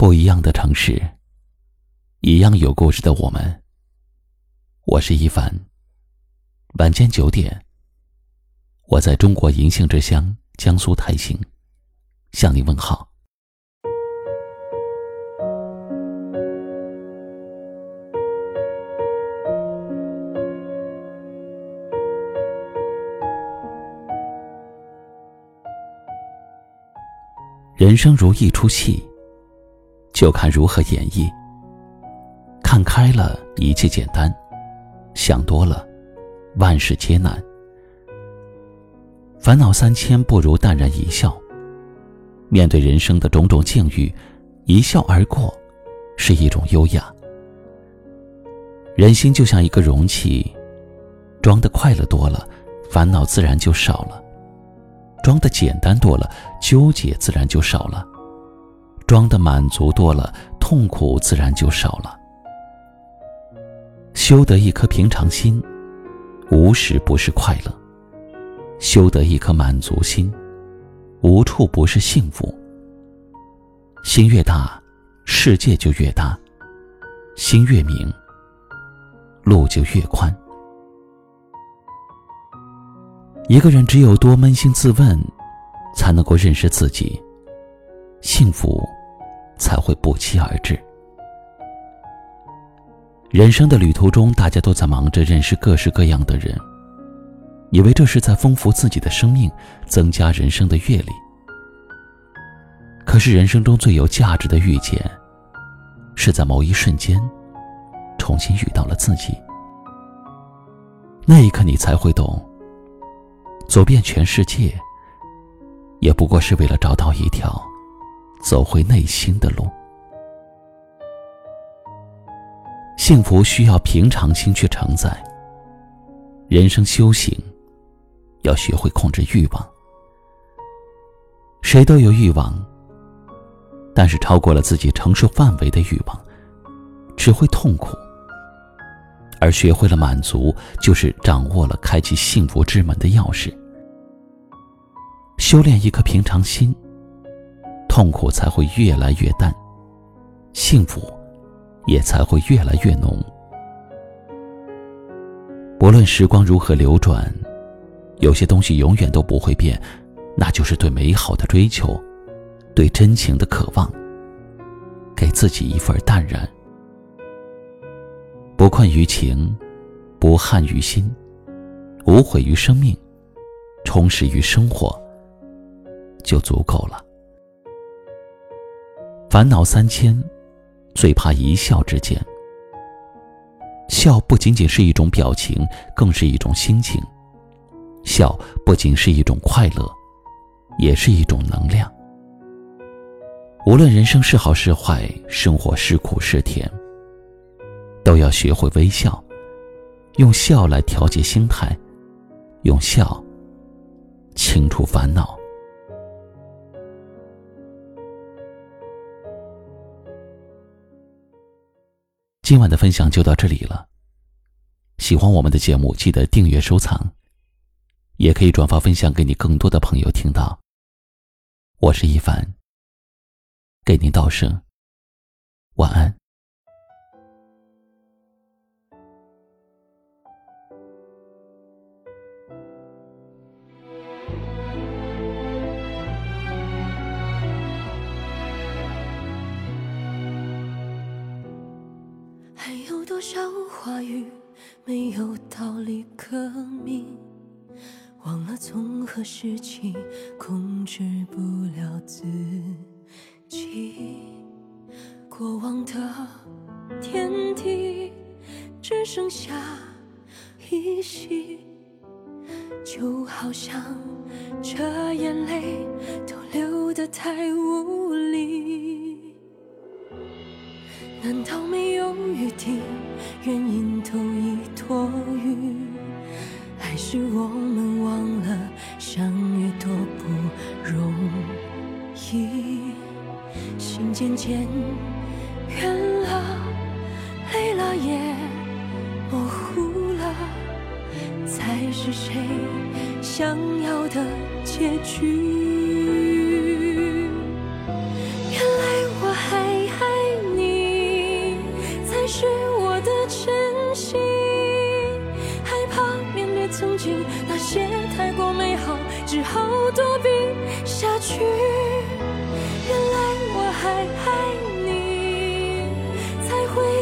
不一样的城市，一样有故事的我们。我是一凡，晚间9点，我在中国银杏之乡江苏泰兴向你问好。人生如一出戏，就看如何演绎。看开了，一切简单；想多了，万事皆难。烦恼3000，不如淡然一笑。面对人生的种种境遇，一笑而过，是一种优雅。人心就像一个容器，装得快乐多了，烦恼自然就少了。装的简单多了，纠结自然就少了；装的满足多了，痛苦自然就少了。修得一颗平常心，无时不是快乐；修得一颗满足心，无处不是幸福。心越大，世界就越大；心越明，路就越宽。一个人只有多扪心自问，才能够认识自己，幸福才会不期而至。人生的旅途中，大家都在忙着认识各式各样的人，以为这是在丰富自己的生命，增加人生的阅历。可是人生中最有价值的遇见，是在某一瞬间重新遇到了自己。那一刻你才会懂，走遍全世界，也不过是为了找到一条走回内心的路。幸福需要平常心去承载，人生修行要学会控制欲望。谁都有欲望，但是超过了自己承受范围的欲望，只会痛苦。而学会了满足，就是掌握了开启幸福之门的钥匙。修炼一颗平常心，痛苦才会越来越淡，幸福也才会越来越浓。不论时光如何流转，有些东西永远都不会变，那就是对美好的追求，对真情的渴望。给自己一份淡然，不困于情，不憾于心，无悔于生命，充实于生活，就足够了。烦恼3000，最怕一笑之间。笑不仅仅是一种表情，更是一种心情。笑不仅是一种快乐，也是一种能量。无论人生是好是坏，生活是苦是甜，都要学会微笑，用笑来调节心态，用笑清除烦恼。今晚的分享就到这里了。喜欢我们的节目，记得订阅收藏，也可以转发分享给你更多的朋友听到。我是一凡，给您道声晚安。多少话语没有道理可明，忘了从何时起控制不了自己。过往的天地只剩下一息，就好像这眼泪都流得太无力。难道没有预定，原因都已多余，还是我们忘了相遇多不容易？心渐渐远了，累了也模糊了，才是谁想要的结局。原来我还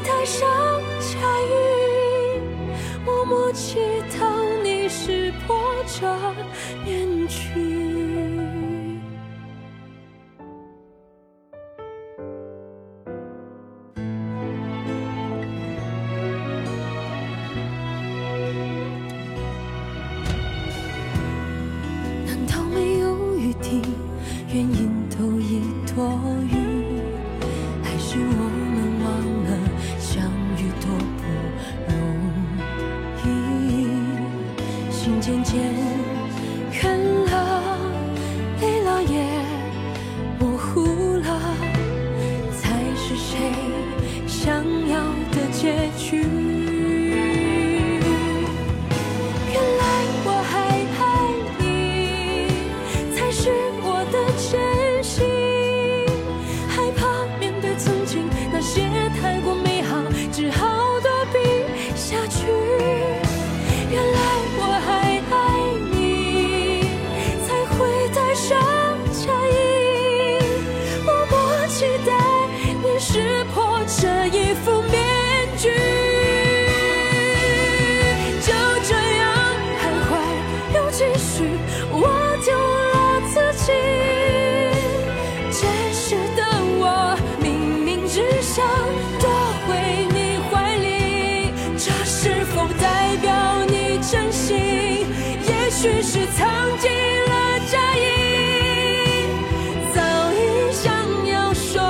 台上下雨，默默祈祷你识破这面具。难道没有雨停，原因都已多余？还是我们忘了相遇多不容易？心渐渐远了，累了也模糊了，才是谁想要的结局。许是藏进了假意，早已想要说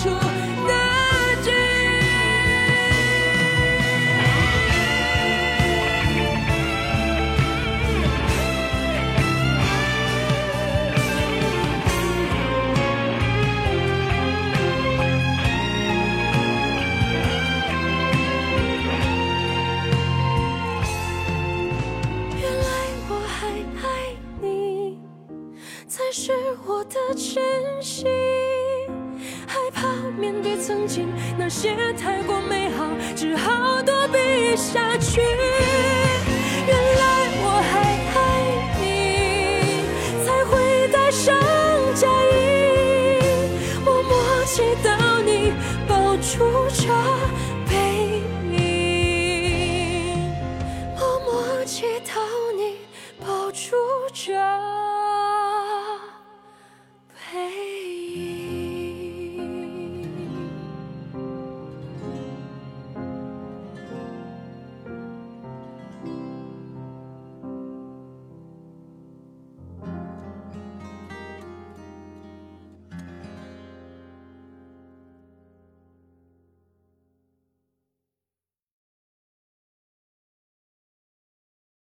出那句。原来我还爱你，才是我的真心。害怕面对曾经那些太过美好，只好躲避下去。原来我还爱你，才会戴上假意，默默祈祷你抱住这背影，默默祈祷你抱住这背影。